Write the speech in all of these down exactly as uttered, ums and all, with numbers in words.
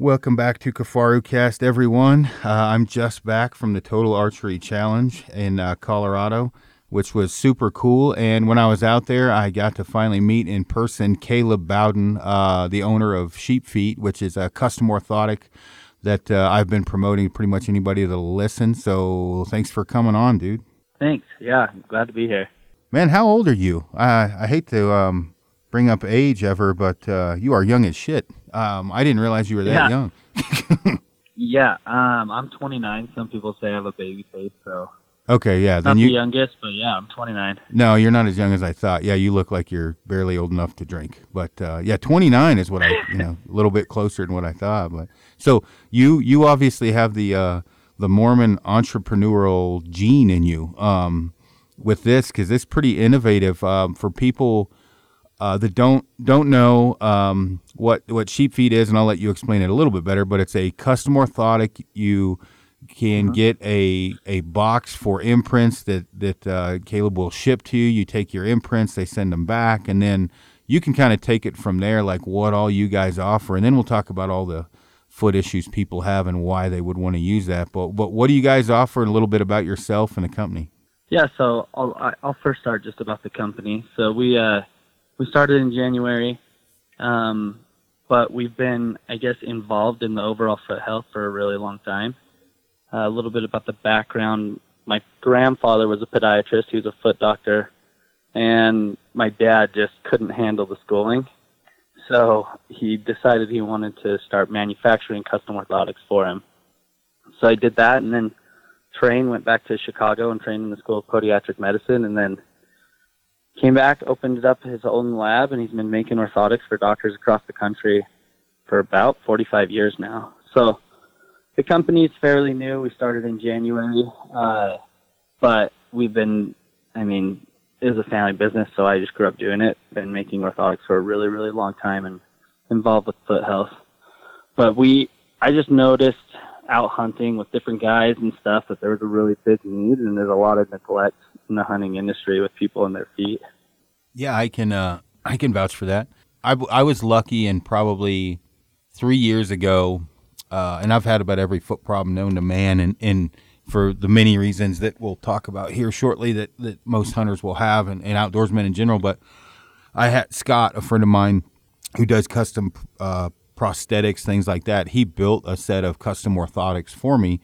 Welcome back to KifaruCast, everyone. Uh, I'm just back from the Total Archery Challenge in uh, Colorado, which was super cool. And when I was out there, I got to finally meet in person Caleb Bowden, uh, the owner of Sheep Feet, which is a custom orthotic that uh, I've been promoting to pretty much anybody that'll listen. So thanks for coming on, dude. Thanks. Yeah, I'm glad to be here. Man, how old are you? Uh, I hate to um, bring up age ever, but uh, you are young as shit. Um, I didn't realize you were that yeah. young. yeah, um, I'm twenty-nine. Some people say I have a baby face, so. Okay, yeah. Then not you... the youngest, but yeah, I'm twenty-nine. No, you're not as young as I thought. Yeah, you look like you're barely old enough to drink. But uh, yeah, twenty-nine is what I, you know, a little bit closer than what I thought. But so you you obviously have the uh, the Mormon entrepreneurial gene in you um, with this, because it's pretty innovative um, for people. Uh, that don't don't know um, what what sheep feed is, and I'll let you explain it a little bit better. But it's a custom orthotic. You can uh-huh. get a a box for imprints that that uh, Caleb will ship to you. You take your imprints, they send them back, and then you can kind of take it from there, like what all you guys offer. And then we'll talk about all the foot issues people have and why they would want to use that. But but what do you guys offer? A little bit about yourself and the company. Yeah, so I'll I'll first start just about the company. So we. Uh, We started in January, um, but we've been, I guess, involved in the overall foot health for a really long time. Uh, a little bit about the background. My grandfather was a podiatrist. He was a foot doctor, and my dad just couldn't handle the schooling. So he decided he wanted to start manufacturing custom orthotics for him. So I did that, and then trained, went back to Chicago and trained in the School of Podiatric Medicine, and then came back, opened up his own lab, and he's been making orthotics for doctors across the country for about forty-five years now. So the company is fairly new. We started in January, uh, but we've been, I mean, it was a family business, so I just grew up doing it. Been making orthotics for a really, really long time and involved with foot health. But we, I just noticed out hunting with different guys and stuff that there was a really big need, and there's a lot of neglect in the hunting industry with people and their feet. Yeah, I can uh, I can vouch for that. I, I was lucky, and probably three years ago, uh, and I've had about every foot problem known to man, and, and for the many reasons that we'll talk about here shortly that, that most hunters will have, and, and outdoorsmen in general. But I had Scott, a friend of mine who does custom uh, prosthetics, things like that. He built a set of custom orthotics for me,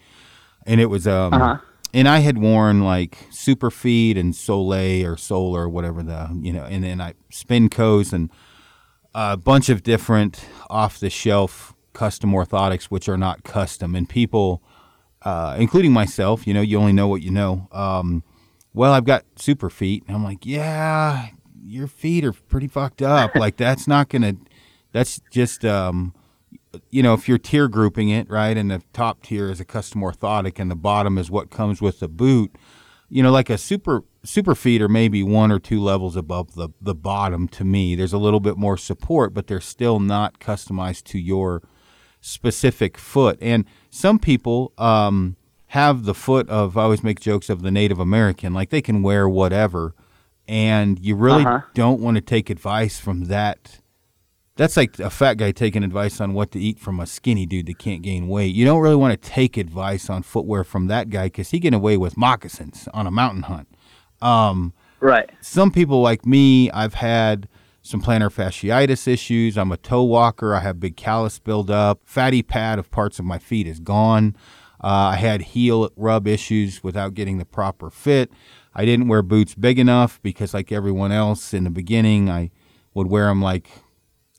and it was um. Uh-huh. And I had worn like Superfeet and Soleil or Solar or whatever the, you know, and then I Spenco's and a bunch of different off the shelf custom orthotics, which are not custom. And people, uh, including myself, you know, you only know what you know. Um, well, I've got Superfeet. And I'm like, yeah, your feet are pretty fucked up. Like, that's not going to, that's just, um, you know, if you're tier grouping it, right, and the top tier is a custom orthotic and the bottom is what comes with the boot, you know, like a super super feed or maybe one or two levels above the, the bottom to me. There's a little bit more support, but they're still not customized to your specific foot. And some people um, have the foot of, I always make jokes of the Native American, like they can wear whatever, and you really uh-huh. don't want to take advice from that. That's like a fat guy taking advice on what to eat from a skinny dude that can't gain weight. You don't really want to take advice on footwear from that guy because he getting away with moccasins on a mountain hunt. Um, right. Some people like me, I've had some plantar fasciitis issues. I'm a toe walker. I have big callus buildup. Fatty pad of parts of my feet is gone. Uh, I had heel rub issues without getting the proper fit. I didn't wear boots big enough because, like everyone else in the beginning, I would wear them like...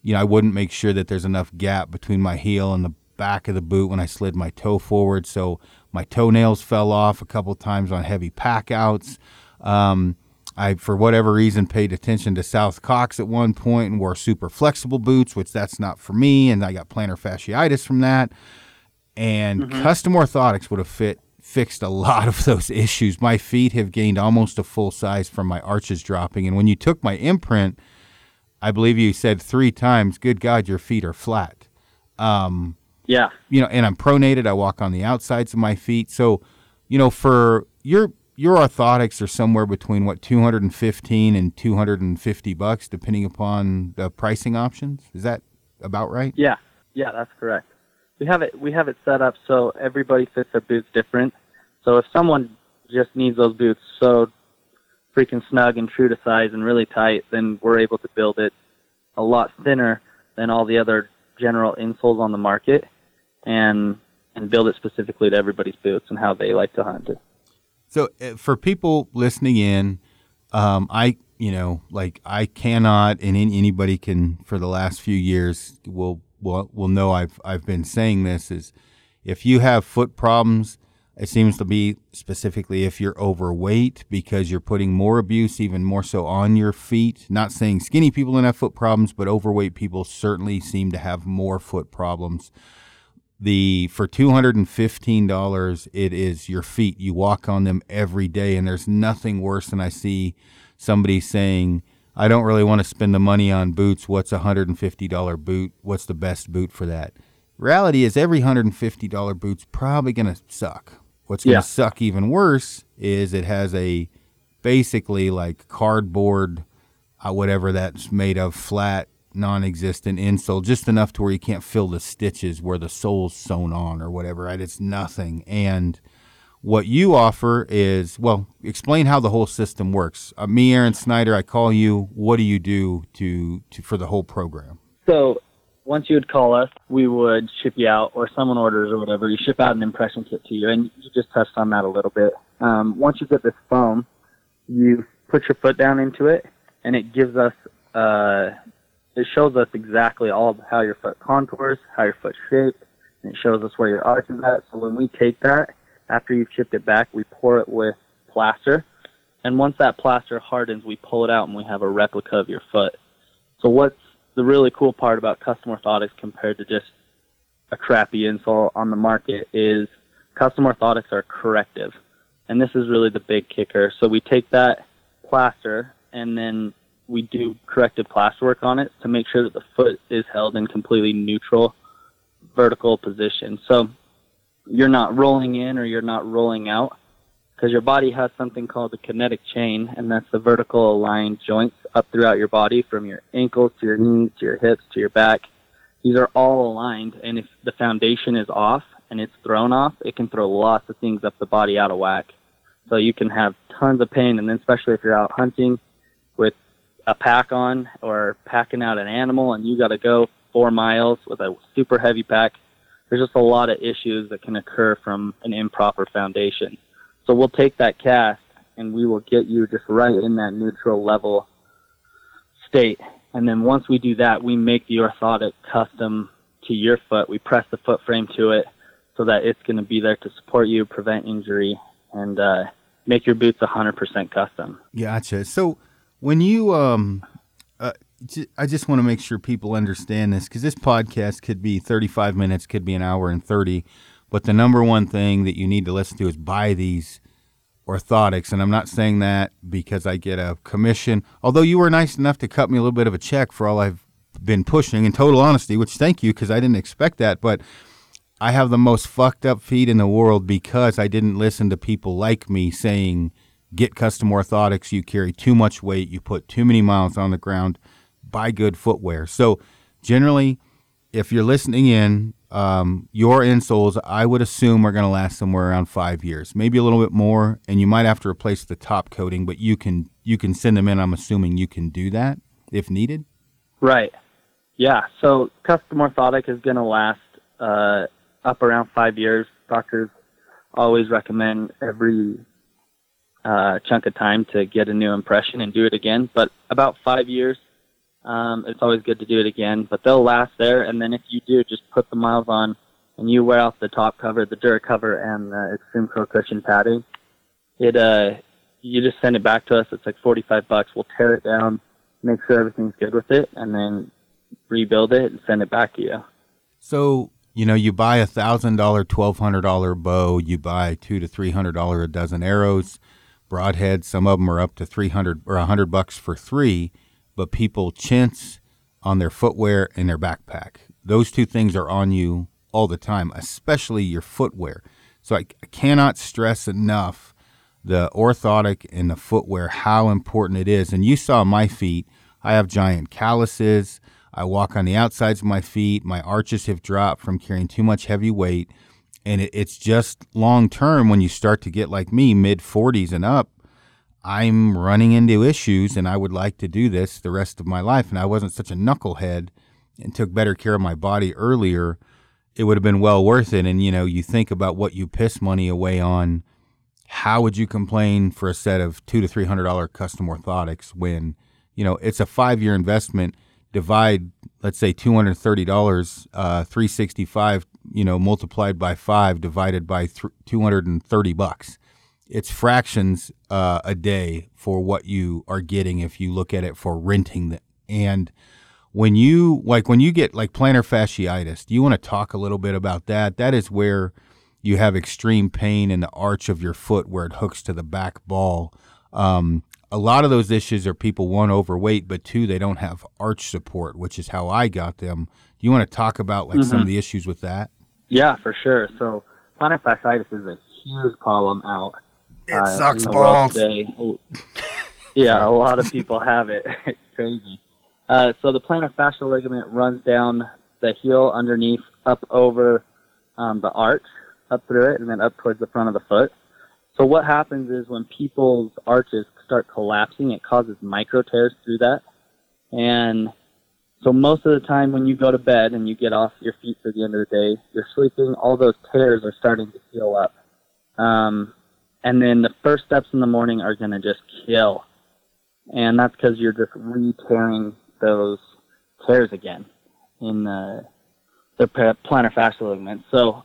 You know, I wouldn't make sure that there's enough gap between my heel and the back of the boot when I slid my toe forward. So my toenails fell off a couple of times on heavy pack outs. Um, I, for whatever reason, paid attention to South Cox at one point and wore super flexible boots, which that's not for me. And I got plantar fasciitis from that. And mm-hmm. custom orthotics would have fit fixed a lot of those issues. My feet have gained almost a full size from my arches dropping. And when you took my imprint, I believe you said three times, good God, your feet are flat. Um, yeah. You know, and I'm pronated. I walk on the outsides of my feet. So, you know, for your your orthotics are somewhere between, what, two hundred fifteen and two hundred fifty bucks, depending upon the pricing options. Is that about right? Yeah. Yeah, that's correct. we have it we have it set up so everybody fits their boots different. So if someone just needs those boots so freaking snug and true to size and really tight, then we're able to build it a lot thinner than all the other general insoles on the market, and and build it specifically to everybody's boots and how they like to hunt it. So for people listening in, um, I, you know, like I cannot, and anybody can, for the last few years will will will know I've I've been saying this, is if you have foot problems, it seems to be specifically if you're overweight, because you're putting more abuse, even more so, on your feet. Not saying skinny people don't have foot problems, but overweight people certainly seem to have more foot problems. The for two hundred fifteen dollars, it is your feet. You walk on them every day, and there's nothing worse than I see somebody saying, I don't really want to spend the money on boots. What's a one hundred fifty dollars boot? What's the best boot for that? Reality is every one hundred fifty dollars boot's probably going to suck. What's going to yeah. suck even worse is it has a basically like cardboard, uh, whatever that's made of, flat, non-existent insole, just enough to where you can't feel the stitches where the sole's sewn on or whatever, right? It's nothing. And what you offer is, well, explain how the whole system works. Uh, me, Aaron Snyder, I call you. What do you do to, to for the whole program? So once you would call us, we would ship you out, or someone orders or whatever. You ship out an impression kit to you, and you just touched on that a little bit. Um, once you get this foam, you put your foot down into it, and it gives us, uh, it shows us exactly all how your foot contours, how your foot shapes, and it shows us where your arch is at. So when we take that, after you've shipped it back, we pour it with plaster, and once that plaster hardens, we pull it out, and we have a replica of your foot. So what's the really cool part about custom orthotics compared to just a crappy insole on the market is custom orthotics are corrective. And this is really the big kicker. So we take that plaster and then we do corrective plaster work on it to make sure that the foot is held in completely neutral vertical position. So you're not rolling in or you're not rolling out, because your body has something called the kinetic chain, and that's the vertical aligned joints up throughout your body, from your ankles to your knees to your hips to your back. These are all aligned, and if the foundation is off and it's thrown off, it can throw lots of things up the body out of whack. So you can have tons of pain, and then especially if you're out hunting with a pack on or packing out an animal and you got to go four miles with a super heavy pack, there's just a lot of issues that can occur from an improper foundation. So we'll take that cast and we will get you just right in that neutral level state. And then once we do that, we make the orthotic custom to your foot. We press the foot frame to it so that it's going to be there to support you, prevent injury, and uh, make your boots one hundred percent custom. Gotcha. So when you, um, uh, I just want to make sure people understand this, because this podcast could be thirty-five minutes, could be an hour and thirty. But the number one thing that you need to listen to is buy these orthotics. And I'm not saying that because I get a commission, although you were nice enough to cut me a little bit of a check for all I've been pushing, in total honesty, which thank you, because I didn't expect that. But I have the most fucked up feet in the world because I didn't listen to people like me saying, get custom orthotics, you carry too much weight, you put too many miles on the ground, buy good footwear. So generally, if you're listening in, um, your insoles, I would assume, are going to last somewhere around five years, maybe a little bit more, and you might have to replace the top coating, but you can you can send them in. I'm assuming you can do that if needed? Right. Yeah, so custom orthotic is going to last uh, up around five years. Doctors always recommend every uh, chunk of time to get a new impression and do it again, but about five years. Um, it's always good to do it again, but they'll last there. And then if you do, just put the miles on and you wear out the top cover, the Dura cover, and the Extreme Crow Cushion padding. It, uh, you just send it back to us. It's like forty-five bucks. We'll tear it down, make sure everything's good with it, and then rebuild it and send it back to you. So, you know, you buy a thousand dollar, twelve hundred dollars bow, you buy two to three hundred dollars a dozen arrows, broadheads. Some of them are up to three hundred or a hundred bucks for three. But people chintz on their footwear and their backpack. Those two things are on you all the time, especially your footwear. So I cannot stress enough the orthotic and the footwear, how important it is. And you saw my feet. I have giant calluses. I walk on the outsides of my feet. My arches have dropped from carrying too much heavy weight. And it, it's just long term, when you start to get like me, mid forties and up, I'm running into issues, and I would like to do this the rest of my life. And I wasn't such a knucklehead and took better care of my body earlier, it would have been well worth it. And, you know, you think about what you piss money away on. How would you complain for a set of two hundred to three hundred dollars custom orthotics when, you know, it's a five-year investment? Divide, let's say, two hundred thirty dollars, uh, three sixty-five, you know, multiplied by five, divided by th- two hundred thirty bucks. It's fractions uh, a day for what you are getting if you look at it for renting. The, and when you, like when you get like plantar fasciitis, do you want to talk a little bit about that? That is where you have extreme pain in the arch of your foot where it hooks to the back ball. Um, a lot of those issues are people, one, overweight, but two, they don't have arch support, which is how I got them. Do you want to talk about like mm-hmm. some of the issues with that? Yeah, for sure. So plantar fasciitis is a huge problem out. It uh, sucks balls. Yeah, a lot of people have it. It's crazy. Uh, so the plantar fascial ligament runs down the heel underneath, up over um, the arch, up through it, and then up towards the front of the foot. So what happens is when people's arches start collapsing, it causes micro tears through that. And so most of the time when you go to bed and you get off your feet for the end of the day, you're sleeping, all those tears are starting to heal up. Um, and then the first steps in the morning are going to just kill. And that's because you're just re-tearing those tears again in the, the plantar fascial ligament. So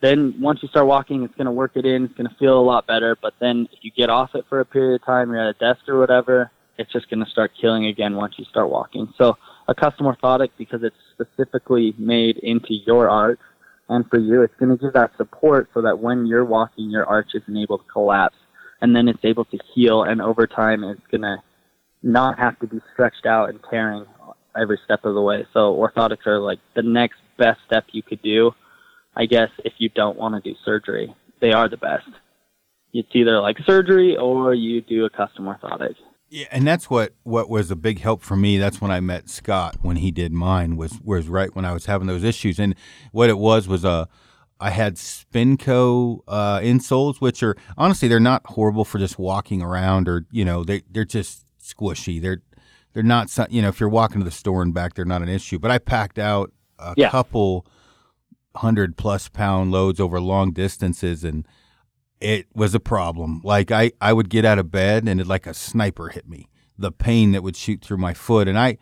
then once you start walking, it's going to work it in. It's going to feel a lot better. But then if you get off it for a period of time, you're at a desk or whatever, it's just going to start killing again once you start walking. So a custom orthotic, because it's specifically made into your arch and for you, it's going to give that support so that when you're walking, your arch isn't able to collapse. And then it's able to heal, and over time it's going to not have to be stretched out and tearing every step of the way. So orthotics are like the next best step you could do, I guess, if you don't want to do surgery. They are the best. It's either like surgery or you do a custom orthotic. Yeah, and that's what, what was a big help for me. That's when I met Scott, when he did mine, was, was right when I was having those issues. And what it was was a... I had Spenco uh, insoles, which are, honestly, they're not horrible for just walking around, or, you know, they, they're just squishy. They're they're not, you know, if you're walking to the store and back, they're not an issue. But I packed out a yeah. couple hundred plus pound loads over long distances, and it was a problem. Like, I, I would get out of bed, and it like a sniper hit me, the pain that would shoot through my foot. And I,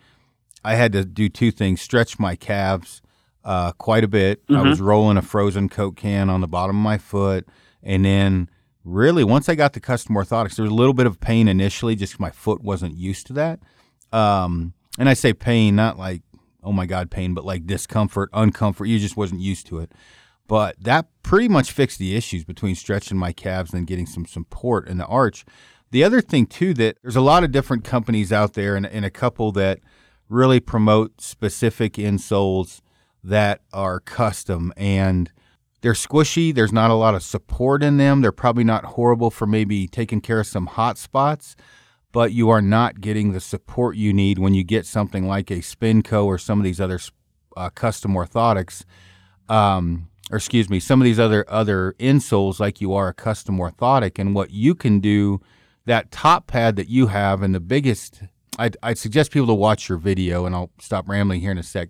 I had to do two things, stretch my calves Uh, quite a bit. Mm-hmm. I was rolling a frozen Coke can on the bottom of my foot. And then really, once I got the custom orthotics, there was a little bit of pain initially, just my foot wasn't used to that. Um, and I say pain, not like, oh my God, pain, but like discomfort, uncomfort. You just wasn't used to it. But that pretty much fixed the issues between stretching my calves and getting some support in the arch. The other thing too, that there's a lot of different companies out there, and, and a couple that really promote specific insoles that are custom, and they're squishy. There's not a lot of support in them. They're probably not horrible for maybe taking care of some hot spots, but you are not getting the support you need when you get something like a Spenco or some of these other uh, custom orthotics, um, or excuse me, some of these other, other insoles, like you are a custom orthotic. And what you can do, that top pad that you have, and the biggest, I'd, I'd suggest people to watch your video, and I'll stop rambling here in a sec.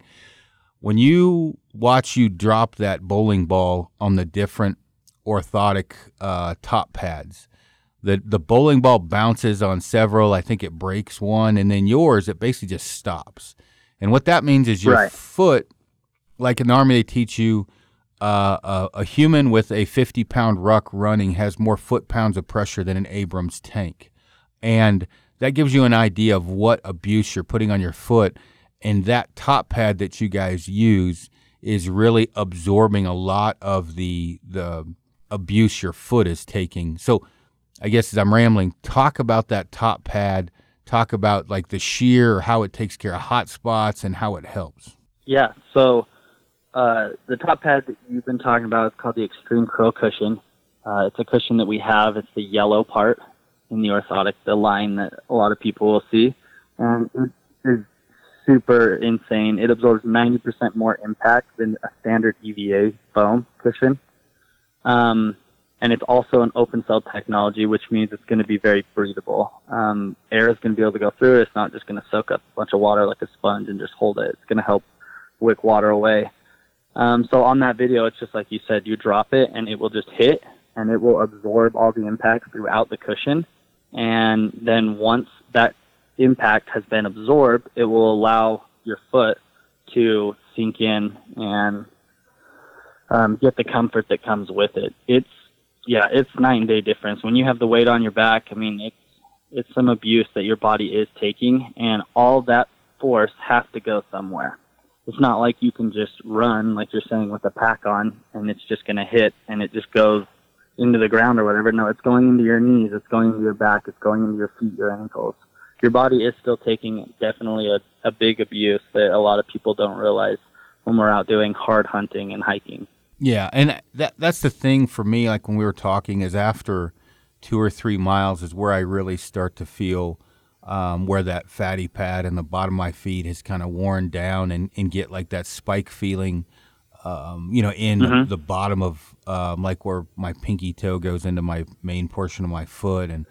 When you watch you drop that bowling ball on the different orthotic uh, top pads, the the bowling ball bounces on several. I think it breaks one, and then yours, it basically just stops. And what that means is your right. foot, like in the Army, they teach you uh, a, a human with a fifty-pound ruck running has more foot-pounds of pressure than an Abrams tank. And that gives you an idea of what abuse you're putting on your foot. And that top pad that you guys use is really absorbing a lot of the the abuse your foot is taking. So I guess as I'm rambling, talk about that top pad, talk about like the shear, how it takes care of hot spots and how it helps. Yeah, so uh, the top pad that you've been talking about is called the Extreme Curl Cushion. Uh, it's a cushion that we have. It's the yellow part in the orthotic, the line that a lot of people will see. And it is super insane. It absorbs ninety percent more impact than a standard E V A foam cushion. Um, and it's also an open cell technology, which means it's going to be very breathable. Um, air is going to be able to go through it. It's not just going to soak up a bunch of water like a sponge and just hold it. It's going to help wick water away. Um, so on that video, it's just like you said, you drop it and it will just hit and it will absorb all the impact throughout the cushion. And then once that impact has been absorbed, it will allow your foot to sink in and um, get the comfort that comes with it. It's, yeah, it's night and day difference. When you have the weight on your back, I mean, it's, it's some abuse that your body is taking, and all that force has to go somewhere. It's not like you can just run, like you're saying, with a pack on, and it's just going to hit, and it just goes into the ground or whatever. No, it's going into your knees, it's going into your back, it's going into your feet, your ankles. Your body is still taking definitely a, a big abuse that a lot of people don't realize when we're out doing hard hunting and hiking. Yeah, and that that's the thing for me, like when we were talking, is after two or three miles is where I really start to feel um, where that fatty pad in the bottom of my feet is kind of worn down, and, and get like that spike feeling, um, you know, in mm-hmm. the bottom of um, like where my pinky toe goes into my main portion of my foot. And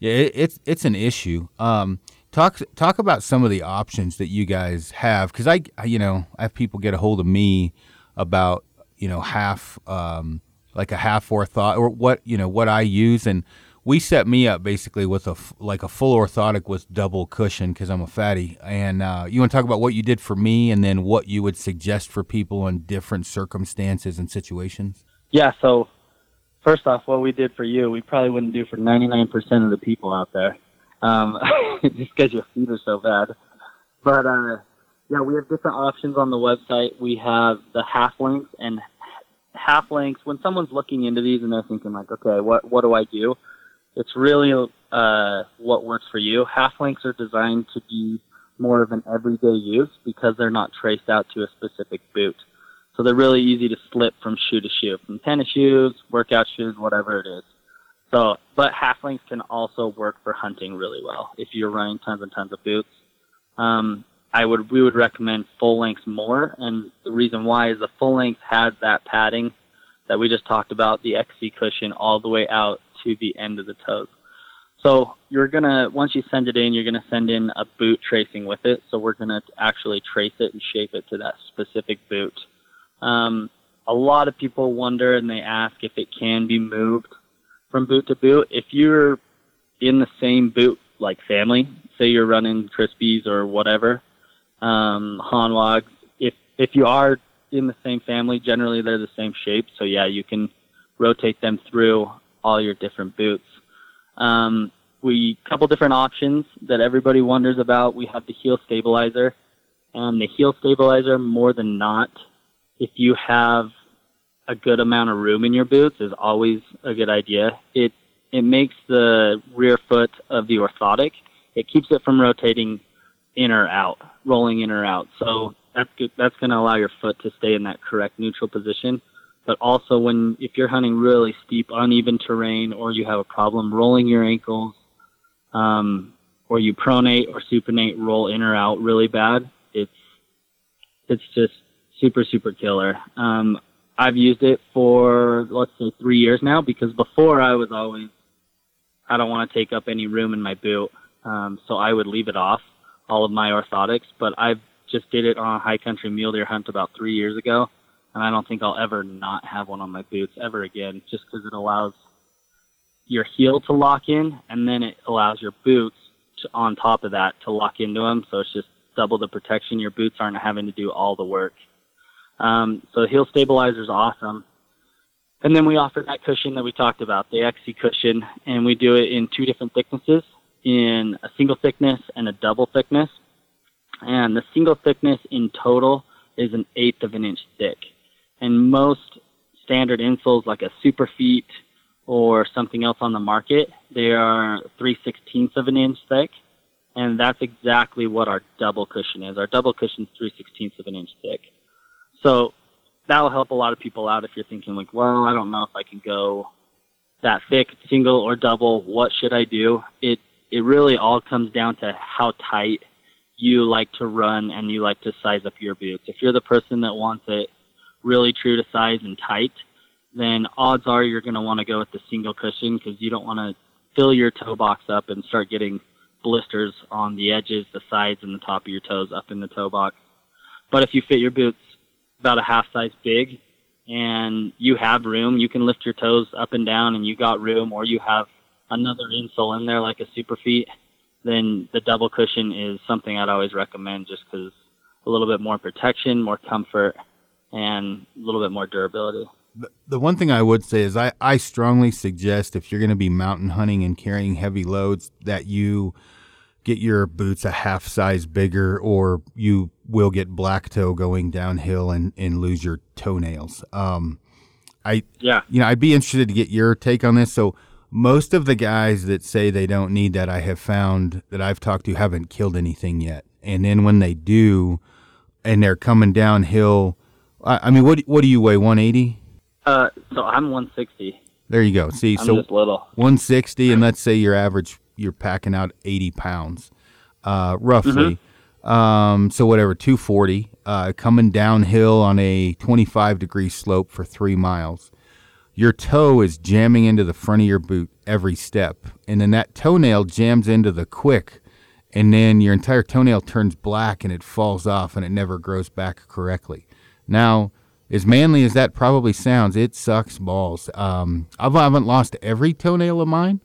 yeah, it, it's it's an issue. Um, talk talk about some of the options that you guys have, because I, I, you know, I have people get a hold of me about, you know, half um, like a half ortho or what you know what I use, and we set me up basically with a like a full orthotic with double cushion because I'm a fatty. And uh, you want to talk about what you did for me, and then what you would suggest for people in different circumstances and situations? Yeah, so. First off, what we did for you, we probably wouldn't do for ninety-nine percent of the people out there, um, just because your feet are so bad. But, uh, yeah, we have different options on the website. We have the half lengths and half lengths. When someone's looking into these and they're thinking, like, okay, what what do I do? It's really uh, what works for you. Half lengths are designed to be more of an everyday use because they're not traced out to a specific boot. So they're really easy to slip from shoe to shoe, from tennis shoes, workout shoes, whatever it is. So, but half lengths can also work for hunting really well if you're running tons and tons of boots. Um, I would, we would recommend full lengths more, and the reason why is the full length has that padding that we just talked about, the X C cushion all the way out to the end of the toes. So you're gonna, once you send it in, you're gonna send in a boot tracing with it. So we're gonna actually trace it and shape it to that specific boot. Um, a lot of people wonder and they ask if it can be moved from boot to boot. If you're in the same boot, like family, say you're running Crispis or whatever, um, Hanwags, if, if you are in the same family, generally they're the same shape. So yeah, you can rotate them through all your different boots. Um, we, couple different options that everybody wonders about. We have the heel stabilizer, and the heel stabilizer more than not, if you have a good amount of room in your boots, is always a good idea. It it makes the rear foot of the orthotic. It keeps it from rotating in or out, rolling in or out. So that's good. That's going to allow your foot to stay in that correct neutral position. But also, when if you're hunting really steep, uneven terrain, or you have a problem rolling your ankles, um, or you pronate or supinate, roll in or out really bad, it's it's just super, super killer. Um, I've used it for, let's say, three years now, because before I was always, I don't want to take up any room in my boot. Um, so I would leave it off, all of my orthotics. But I just did it on a high country mule deer hunt about three years ago, and I don't think I'll ever not have one on my boots ever again, just because it allows your heel to lock in, and then it allows your boots to, on top of that, to lock into them. So it's just double the protection. Your boots aren't having to do all the work. Um, so heel stabilizer is awesome. And then we offer that cushion that we talked about, the X C cushion, and we do it in two different thicknesses, in a single thickness and a double thickness. And the single thickness in total is an eighth of an inch thick. And most standard insoles, like a Superfeet or something else on the market, they are three sixteenths of an inch thick. And that's exactly what our double cushion is. Our double cushion is three sixteenths of an inch thick. So that'll help a lot of people out if you're thinking like, well, I don't know if I can go that thick, single or double. What should I do? It it really all comes down to how tight you like to run and you like to size up your boots. If you're the person that wants it really true to size and tight, then odds are you're going to want to go with the single cushion, because you don't want to fill your toe box up and start getting blisters on the edges, the sides, and the top of your toes up in the toe box. But if you fit your boots about a half size big and you have room, you can lift your toes up and down and you got room, or you have another insole in there like a Superfeet, then the double cushion is something I'd always recommend, just because a little bit more protection, more comfort, and a little bit more durability. The one thing I would say is I, I strongly suggest, if you're going to be mountain hunting and carrying heavy loads, that you get your boots a half size bigger, or you will get black toe going downhill and, and lose your toenails. Um, I yeah, you know, I'd be interested to get your take on this. So most of the guys that say they don't need that, I have found that I've talked to, haven't killed anything yet. And then when they do, and they're coming downhill, I, I mean, what what do you weigh? one eighty? Uh, so I'm one sixty. There you go. See, I'm so just little. one sixty, and let's say your average, you're packing out eighty pounds, uh, roughly. Mm-hmm. Um, so whatever, two forty, uh, coming downhill on a twenty-five degree slope for three miles. Your toe is jamming into the front of your boot every step, and then that toenail jams into the quick, and then your entire toenail turns black and it falls off and it never grows back correctly. Now, as manly as that probably sounds, it sucks balls. Um, I haven't lost every toenail of mine,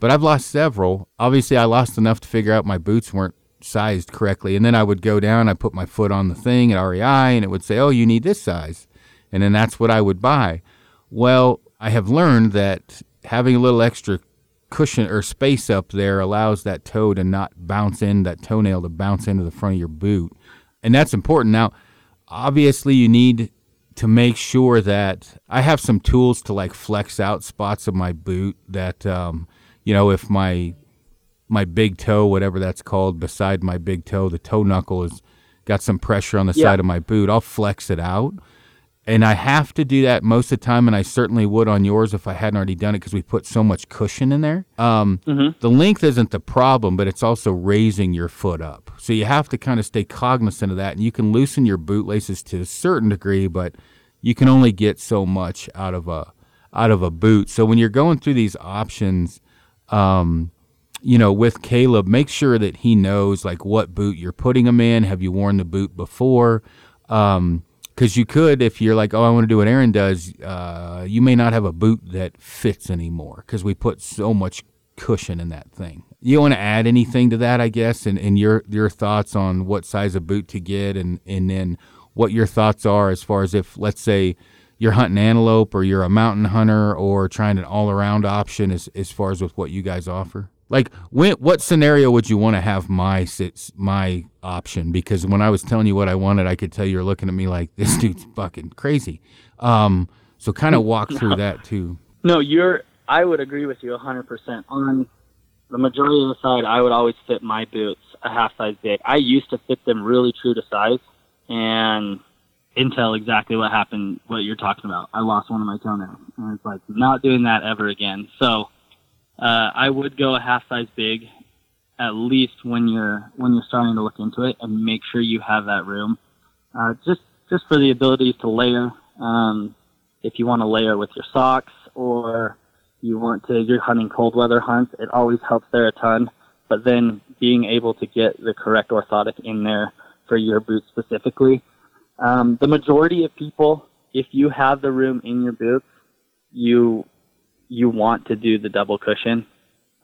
but I've lost several. Obviously, I lost enough to figure out my boots weren't sized correctly. And then I would go down, I put my foot on the thing at R E I, and it would say, oh, you need this size. And then that's what I would buy. Well, I have learned that having a little extra cushion or space up there allows that toe to not bounce in, that toenail to bounce into the front of your boot. And that's important. Now, obviously, you need to make sure that I have some tools to like flex out spots of my boot that, um, you know, if my, my big toe, whatever that's called, beside my big toe, the toe knuckle has got some pressure on the yeah. side of my boot, I'll flex it out. And I have to do that most of the time. And I certainly would on yours if I hadn't already done it, because we put so much cushion in there. Um, mm-hmm. The length isn't the problem, but it's also raising your foot up. So you have to kind of stay cognizant of that. And you can loosen your bootlaces to a certain degree, but you can only get so much out of a out of a boot. So when you're going through these options, um, you know, with Caleb, make sure that he knows like what boot you're putting him in. Have you worn the boot before? Um Because you could, if you're like, oh, I want to do what Aaron does, uh, you may not have a boot that fits anymore because we put so much cushion in that thing. You don't want to add anything to that, I guess, and, and your your thoughts on what size of boot to get, and, and then what your thoughts are as far as if, let's say, you're hunting antelope or you're a mountain hunter or trying an all-around option as, as far as with what you guys offer. Like, when, what scenario would you want to have my my option? Because when I was telling you what I wanted, I could tell you were looking at me like, this dude's fucking crazy. Um, so kind of walk no. through that, too. No, you're. I would agree with you one hundred percent. On the majority of the side, I would always fit my boots a half-size big. I used to fit them really true to size, and until exactly what happened, what you're talking about. I lost one of my toenails, and it's like, not doing that ever again. So... Uh, I would go a half size big, at least when you're when you're starting to look into it, and make sure you have that room, uh, just just for the ability to layer. Um, if you want to layer with your socks, or you want to, you're hunting cold weather hunts, it always helps there a ton. But then being able to get the correct orthotic in there for your boot specifically. Um, the majority of people, if you have the room in your boots, you. you want to do the double cushion.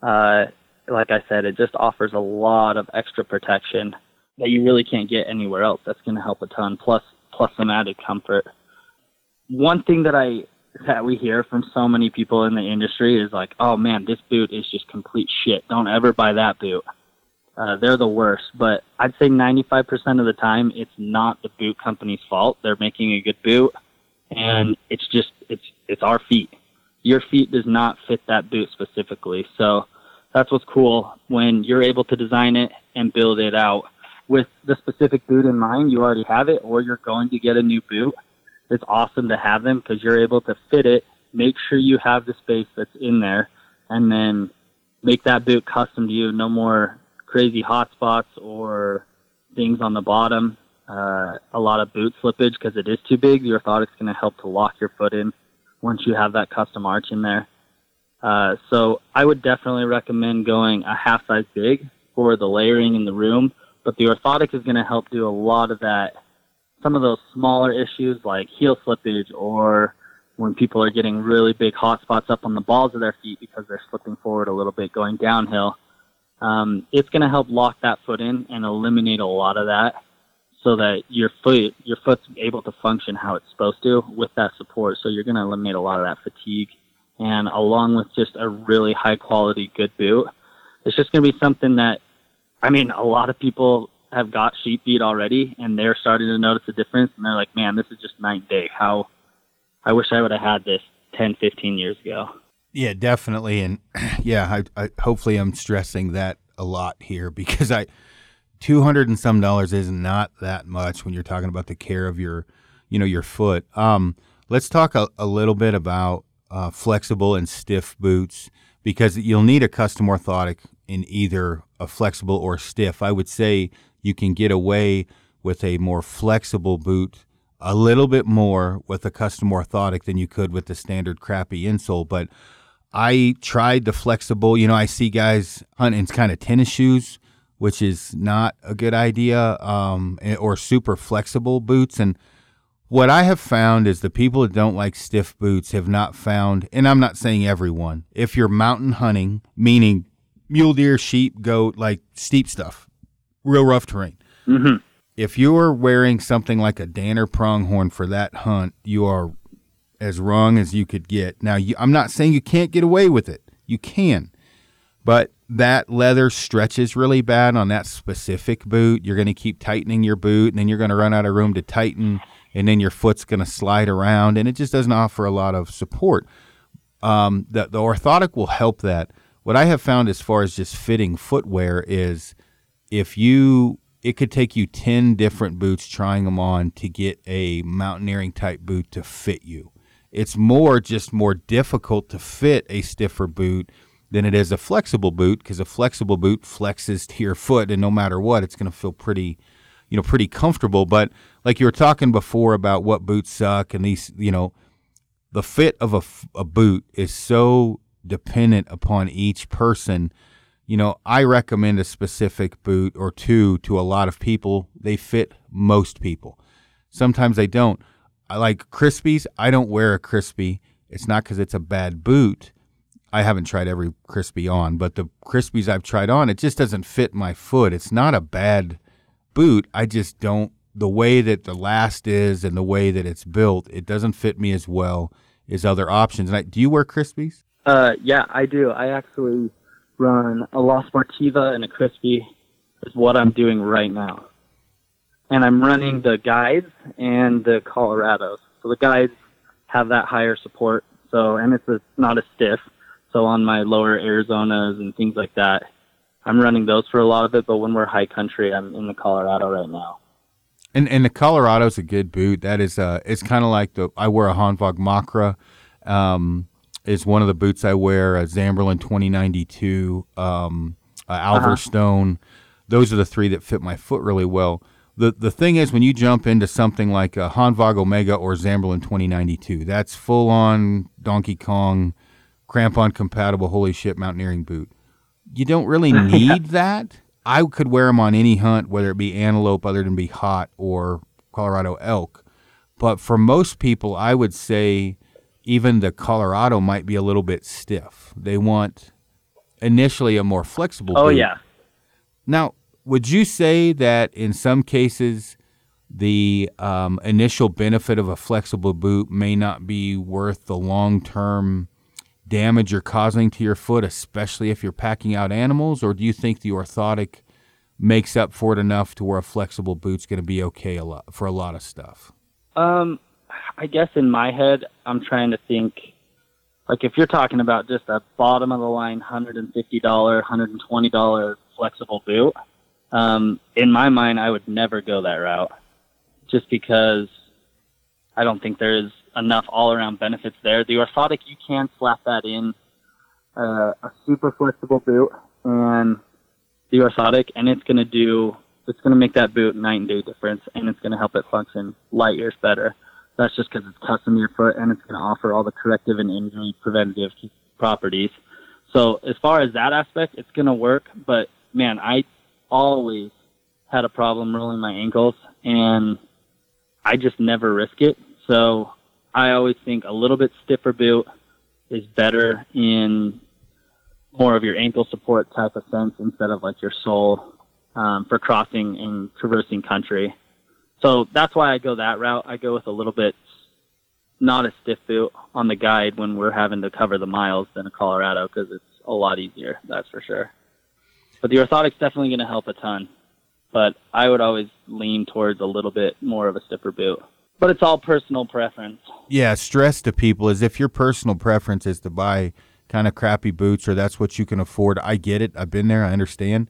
Uh, like I said, it just offers a lot of extra protection that you really can't get anywhere else. That's going to help a ton, plus plus some added comfort. One thing that I that we hear from so many people in the industry is like, oh, man, this boot is just complete shit. Don't ever buy that boot. Uh, they're the worst. But I'd say ninety-five percent of the time, it's not the boot company's fault. They're making a good boot, and it's just it's it's our feet. Your feet does not fit that boot specifically. So that's what's cool. When you're able to design it and build it out with the specific boot in mind, you already have it, or you're going to get a new boot. It's awesome to have them because you're able to fit it, make sure you have the space that's in there, and then make that boot custom to you. No more crazy hot spots or dings on the bottom, uh, a lot of boot slippage because it is too big. Your orthotic's going to help to lock your foot in once you have that custom arch in there. Uh, so I would definitely recommend going a half size big for the layering in the room, but the orthotic is going to help do a lot of that. Some of those smaller issues like heel slippage or when people are getting really big hot spots up on the balls of their feet because they're slipping forward a little bit going downhill. Um, it's going to help lock that foot in and eliminate a lot of that so that your foot, your foot's able to function how it's supposed to with that support. So you're going to eliminate a lot of that fatigue. And along with just a really high quality, good boot, it's just going to be something that, I mean, a lot of people have got sheep feet already and they're starting to notice a difference. And they're like, man, this is just night and day. How I wish I would have had this ten, fifteen years ago. Yeah, definitely. And yeah, I, I hopefully I'm stressing that a lot here because I, two hundred and some dollars is not that much when you're talking about the care of your, you know, your foot. Um, let's talk a, a little bit about uh, flexible and stiff boots because you'll need a custom orthotic in either a flexible or stiff. I would say you can get away with a more flexible boot a little bit more with a custom orthotic than you could with the standard crappy insole. But I tried the flexible, you know, I see guys hunt in kind of tennis shoes, which is not a good idea, um, or super flexible boots. And what I have found is the people that don't like stiff boots have not found, and I'm not saying everyone, if you're mountain hunting, meaning mule deer, sheep, goat, like steep stuff, real rough terrain. Mm-hmm. If you're wearing something like a Danner Pronghorn for that hunt, you are as wrong as you could get. Now, you, I'm not saying you can't get away with it. You can. But that leather stretches really bad on that specific boot. You're going to keep tightening your boot, and then you're going to run out of room to tighten, and then your foot's going to slide around, and it just doesn't offer a lot of support. Um, the, the orthotic will help that. What I have found as far as just fitting footwear is if you... it could take you ten different boots trying them on to get a mountaineering type boot to fit you. It's more just more difficult to fit a stiffer boot than it is a flexible boot because a flexible boot flexes to your foot and no matter what, it's going to feel pretty, you know, pretty comfortable. But like you were talking before about what boots suck and these, you know, the fit of a, a boot is so dependent upon each person. You know, I recommend a specific boot or two to a lot of people. They fit most people. Sometimes they don't. I like Crispis. I don't wear a Crispi. It's not because it's a bad boot. I haven't tried every Crispi on, but the Crispis I've tried on, it just doesn't fit my foot. It's not a bad boot. I just don't. The way that the last is and the way that it's built, it doesn't fit me as well as other options. And I, do you wear Crispis? Uh, yeah, I do. I actually... run a La Sportiva and a Crispi is what I'm doing right now. And I'm running the guides and the Colorados. So the guides have that higher support. So, and it's a, not as stiff. So on my lower Arizonas and things like that, I'm running those for a lot of it. But when we're high country, I'm in the Colorado right now. And and the Colorado's a good boot. That is, uh, it's kind of like the, I wear a Hanwag Makra, um, is one of the boots I wear, a Zamberlan twenty ninety-two, um, uh, Alverstone. Uh-huh. Those are the three that fit my foot really well. The the thing is, when you jump into something like a Hanwag Omega or Zamberlan twenty ninety-two, that's full-on Donkey Kong, crampon-compatible, holy shit, mountaineering boot. You don't really need that. I could wear them on any hunt, whether it be antelope other than be hot or Colorado elk. But for most people, I would say... even the Colorado might be a little bit stiff. They want initially a more flexible oh, boot. Oh, yeah. Now, would you say that in some cases the um, initial benefit of a flexible boot may not be worth the long-term damage you're causing to your foot, especially if you're packing out animals? Or do you think the orthotic makes up for it enough to where a flexible boot's going to be okay a lot, for a lot of stuff? Um. I guess in my head, I'm trying to think, like if you're talking about just a bottom-of-the-line one hundred fifty dollars, one hundred twenty dollars flexible boot, um, in my mind, I would never go that route just because I don't think there's enough all-around benefits there. The orthotic, you can slap that in uh, a super flexible boot and the orthotic, and it's going to do It's going to make that boot night and day difference, and it's going to help it function light years better. That's just because it's custom to your foot, and it's going to offer all the corrective and injury preventative properties. So as far as that aspect, it's going to work. But, man, I always had a problem rolling my ankles, and I just never risk it. So I always think a little bit stiffer boot is better in more of your ankle support type of sense instead of like your sole um, for crossing and traversing country. So that's why I go that route. I go with a little bit not a stiff boot on the guide when we're having to cover the miles than a Colorado because it's a lot easier, that's for sure. But the orthotic's definitely going to help a ton. But I would always lean towards a little bit more of a stiffer boot. But it's all personal preference. Yeah, stress to people is if your personal preference is to buy kind of crappy boots or that's what you can afford, I get it. I've been there. I understand.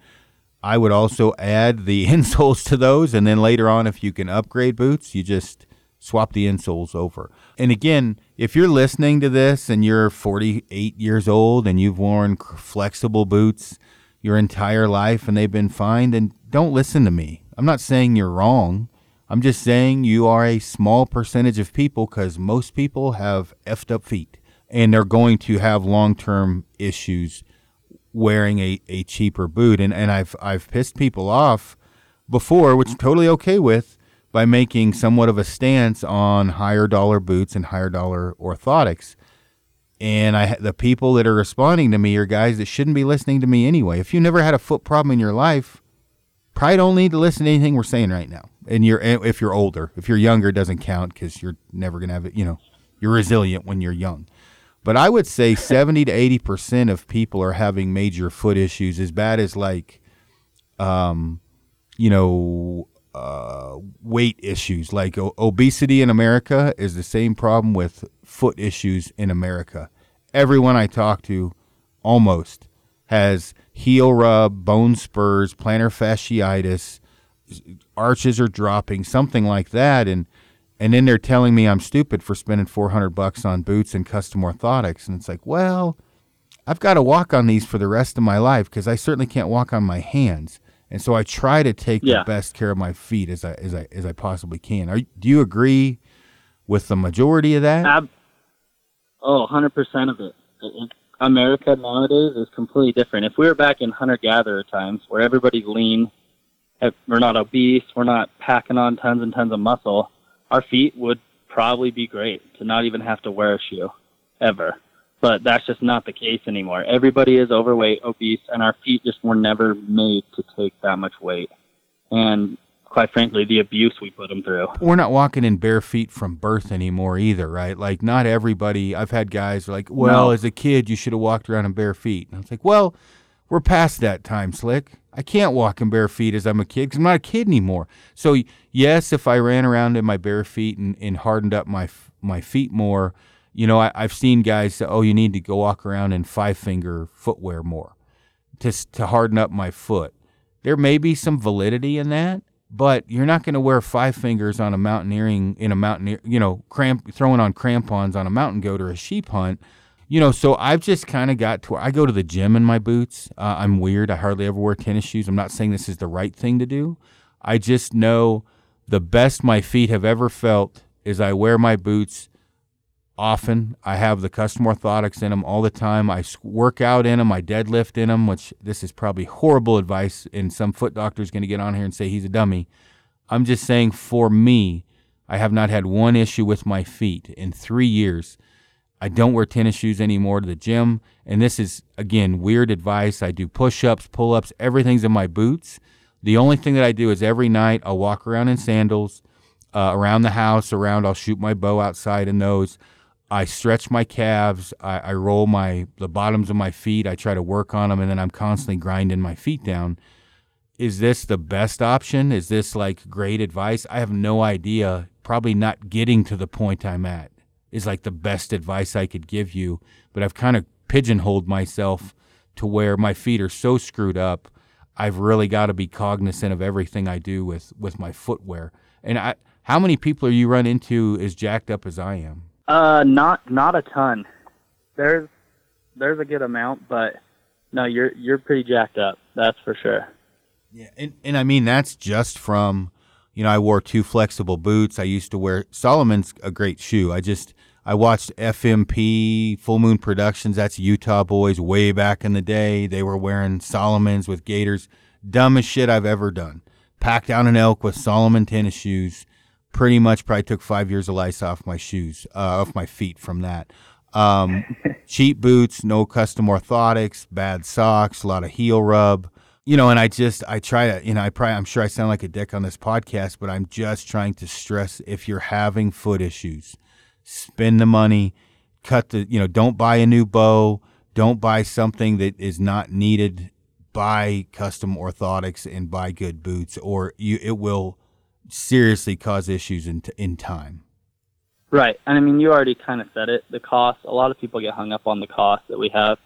I would also add the insoles to those. And then later on, if you can upgrade boots, you just swap the insoles over. And again, if you're listening to this and you're forty-eight years old and you've worn flexible boots your entire life and they've been fine, then don't listen to me. I'm not saying you're wrong. I'm just saying you are a small percentage of people because most people have effed up feet and they're going to have long-term issues wearing a, a cheaper boot. And, and I've, I've pissed people off before, which I'm totally okay with, by making somewhat of a stance on higher dollar boots and higher dollar orthotics. And I, the people that are responding to me are guys that shouldn't be listening to me anyway. If you never had a foot problem in your life, probably don't need to listen to anything we're saying right now. And you're, if you're older, if you're younger, it doesn't count because you're never going to have it. You know, you're resilient when you're young. But I would say seventy to eighty percent of people are having major foot issues as bad as like, um, you know, uh, weight issues. Like o- obesity in America is the same problem with foot issues in America. Everyone I talk to almost has heel rub, bone spurs, plantar fasciitis, arches are dropping, something like that. And And then they're telling me I'm stupid for spending four hundred bucks on boots and custom orthotics. And it's like, well, I've got to walk on these for the rest of my life because I certainly can't walk on my hands. And so I try to take yeah. the best care of my feet as I as I, as I possibly can. Are, do you agree with the majority of that? Ab- oh, one hundred percent of it. America nowadays is completely different. If we were back in hunter-gatherer times where everybody's lean, we're not obese, we're not packing on tons and tons of muscle, our feet would probably be great to not even have to wear a shoe ever. But that's just not the case anymore. Everybody is overweight, obese, and our feet just were never made to take that much weight. And quite frankly, the abuse we put them through. We're not walking in bare feet from birth anymore either, right? Like not everybody. I've had guys like, well, no. as a kid, you should have walked around in bare feet. And I was like, well, we're past that time, Slick. I can't walk in bare feet as I'm a kid because I'm not a kid anymore. So yes, if I ran around in my bare feet and, and hardened up my my feet more, you know, I, I've seen guys say, oh, you need to go walk around in five-finger footwear more to, to harden up my foot. There may be some validity in that, but you're not going to wear five fingers on a mountaineering, in a mountaineer, you know, cramp, throwing on crampons on a mountain goat or a sheep hunt. You know, so I've just kind of got to, I go to the gym in my boots. Uh, I'm weird. I hardly ever wear tennis shoes. I'm not saying this is the right thing to do. I just know the best my feet have ever felt is I wear my boots often. I have the custom orthotics in them all the time. I work out in them. I deadlift in them, which this is probably horrible advice. And some foot doctor is going to get on here and say he's a dummy. I'm just saying for me, I have not had one issue with my feet in three years. I don't wear tennis shoes anymore to the gym. And this is, again, weird advice. I do push-ups, pull-ups, everything's in my boots. The only thing that I do is every night I'll walk around in sandals, uh, around the house, around, I'll shoot my bow outside in those. I stretch my calves. I, I roll my the bottoms of my feet. I try to work on them, and then I'm constantly grinding my feet down. Is this the best option? Is this, like, great advice? I have no idea. Probably not getting to the point I'm at is like the best advice I could give you, but I've kind of pigeonholed myself to where my feet are so screwed up. I've really got to be cognizant of everything I do with, with my footwear. And I, how many people are you run into as jacked up as I am? Uh, not, not a ton. There's, there's a good amount, but no, you're, you're pretty jacked up. That's for sure. Yeah, and, and I mean, that's just from, you know, I wore two flexible boots. I used to wear, Salomon's a great shoe. I just, I watched F M P, Full Moon Productions, that's Utah boys way back in the day. They were wearing Salomons with gaiters. Dumbest shit I've ever done. Packed out an elk with Salomon tennis shoes. Pretty much probably took five years of lice off my shoes, uh, off my feet from that. Um, cheap boots, no custom orthotics, bad socks, a lot of heel rub. You know, and I just, I try to, you know, I probably, I'm sure I sound like a dick on this podcast, but I'm just trying to stress, if you're having foot issues, spend the money, cut the, you know, don't buy a new bow, don't buy something that is not needed, buy custom orthotics and buy good boots, or you, it will seriously cause issues in, in time. Right. And I mean, you already kind of said it, the cost, a lot of people get hung up on the cost that we have,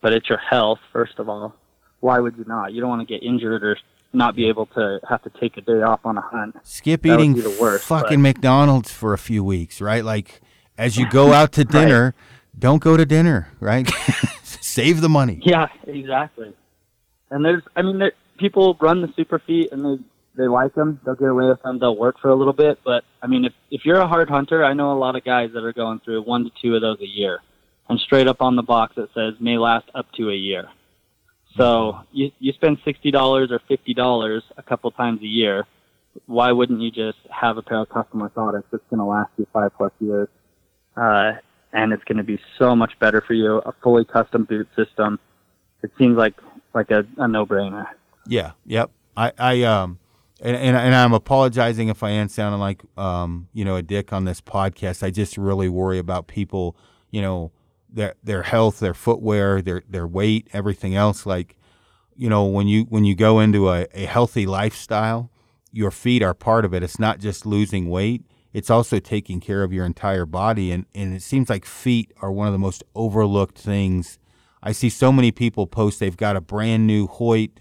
but it's your health, first of all. Why would you not? You don't want to get injured or not be able to have to take a day off on a hunt. Skip that eating worst, fucking but. McDonald's for a few weeks, right? Like, as you go out to dinner, right. Don't go to dinner, right? Save the money. Yeah, exactly. And there's, I mean, there, people run the Superfeet and they, they like them. They'll get away with them. They'll work for a little bit. But, I mean, if, if you're a hard hunter, I know a lot of guys that are going through one to two of those a year. And straight up on the box, it says may last up to a year. So you you spend sixty dollars or fifty dollars a couple times a year. Why wouldn't you just have a pair of custom orthotics that's going to last you five plus years? Uh, and it's going to be so much better for you. A fully custom boot system. It seems like, like a, a no-brainer. Yeah. Yep. I, I um, and, and, and I'm apologizing if I am sounding like, um, you know, a dick on this podcast. I just really worry about people, you know, their their health, their footwear, their their weight, everything else. Like, you know, when you when you go into a, a healthy lifestyle, your feet are part of it. It's not just losing weight. It's also taking care of your entire body. And, and it seems like feet are one of the most overlooked things. I see so many people post they've got a brand new Hoyt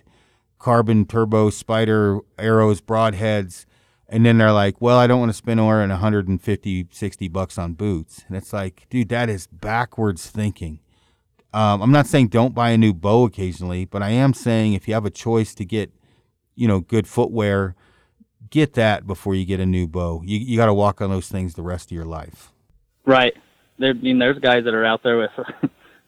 Carbon Turbo Spider Arrows Broadheads. And then they're like, well, I don't want to spend more than one hundred fifty, sixty bucks on boots. And it's like, dude, that is backwards thinking. Um, I'm not saying don't buy a new bow occasionally, but I am saying if you have a choice to get, you know, good footwear, get that before you get a new bow. You you got to walk on those things the rest of your life. Right. There, I mean, there's guys that are out there with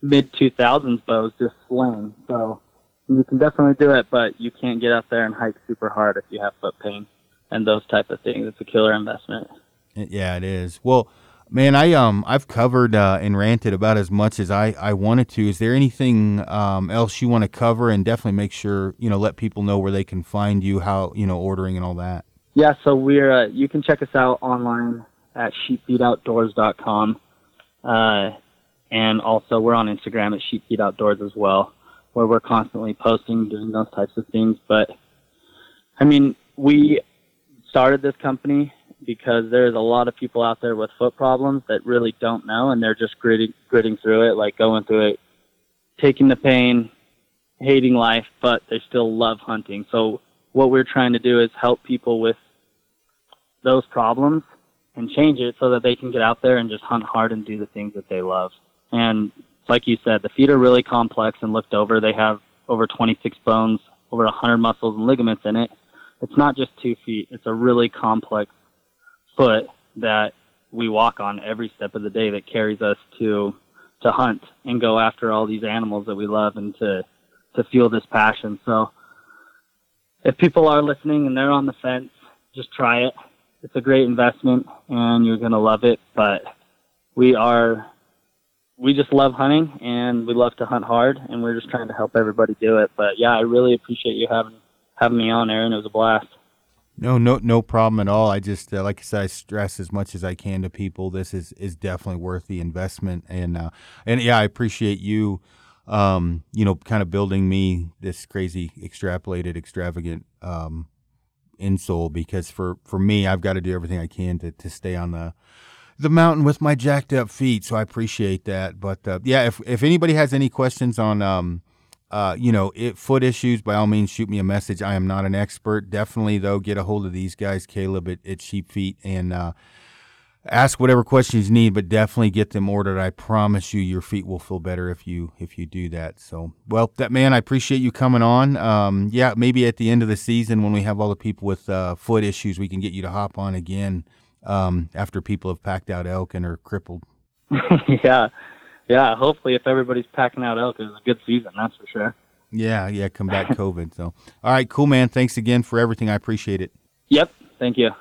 mid two thousands bows just slaying. So you can definitely do it, but you can't get out there and hike super hard if you have foot pain and those type of things. It's a killer investment. Yeah, it is. Well, man, I um I've covered uh, and ranted about as much as I, I wanted to. Is there anything um else you want to cover? And definitely make sure, you know, let people know where they can find you, how, you know, ordering and all that. Yeah, so we're uh, you can check us out online at sheep feet outdoors dot com. Uh, and also we're on Instagram at sheep feet outdoors as well, where we're constantly posting, doing those types of things. But I mean, we started this company because there's a lot of people out there with foot problems that really don't know, and they're just gritting, gritting through it, like going through it, taking the pain, hating life, but they still love hunting. So what we're trying to do is help people with those problems and change it so that they can get out there and just hunt hard and do the things that they love. And like you said, the feet are really complex and looked over. They have over twenty-six bones, over one hundred muscles and ligaments in it. It's not just two feet. It's a really complex foot that we walk on every step of the day that carries us to to hunt and go after all these animals that we love and to, to fuel this passion. So if people are listening and they're on the fence, just try it. It's a great investment, and you're going to love it. But we are we just love hunting, and we love to hunt hard, and we're just trying to help everybody do it. But, yeah, I really appreciate you having having me on, Aaron. It was a blast. No, no, no problem at all. I just, uh, like I said, I stress as much as I can to people. This is, is definitely worth the investment. And, uh, and yeah, I appreciate you, um, you know, kind of building me this crazy, extrapolated, extravagant, um, insole, because for, for me, I've got to do everything I can to, to stay on the, the mountain with my jacked up feet. So I appreciate that. But, uh, yeah, if, if anybody has any questions on, um, Uh, you know, it, foot issues, by all means, shoot me a message. I am not an expert. Definitely, though, get a hold of these guys, Caleb at, at Sheep Feet, and uh, ask whatever questions you need, but definitely get them ordered. I promise you, your feet will feel better if you if you do that. So, well, that man, I appreciate you coming on. Um, yeah, maybe at the end of the season when we have all the people with uh, foot issues, we can get you to hop on again um, after people have packed out elk and are crippled. yeah, yeah. Hopefully, if everybody's packing out elk, it's a good season. That's for sure. Yeah, yeah. Come back COVID. So, all right, cool, man. Thanks again for everything. I appreciate it. Yep. Thank you.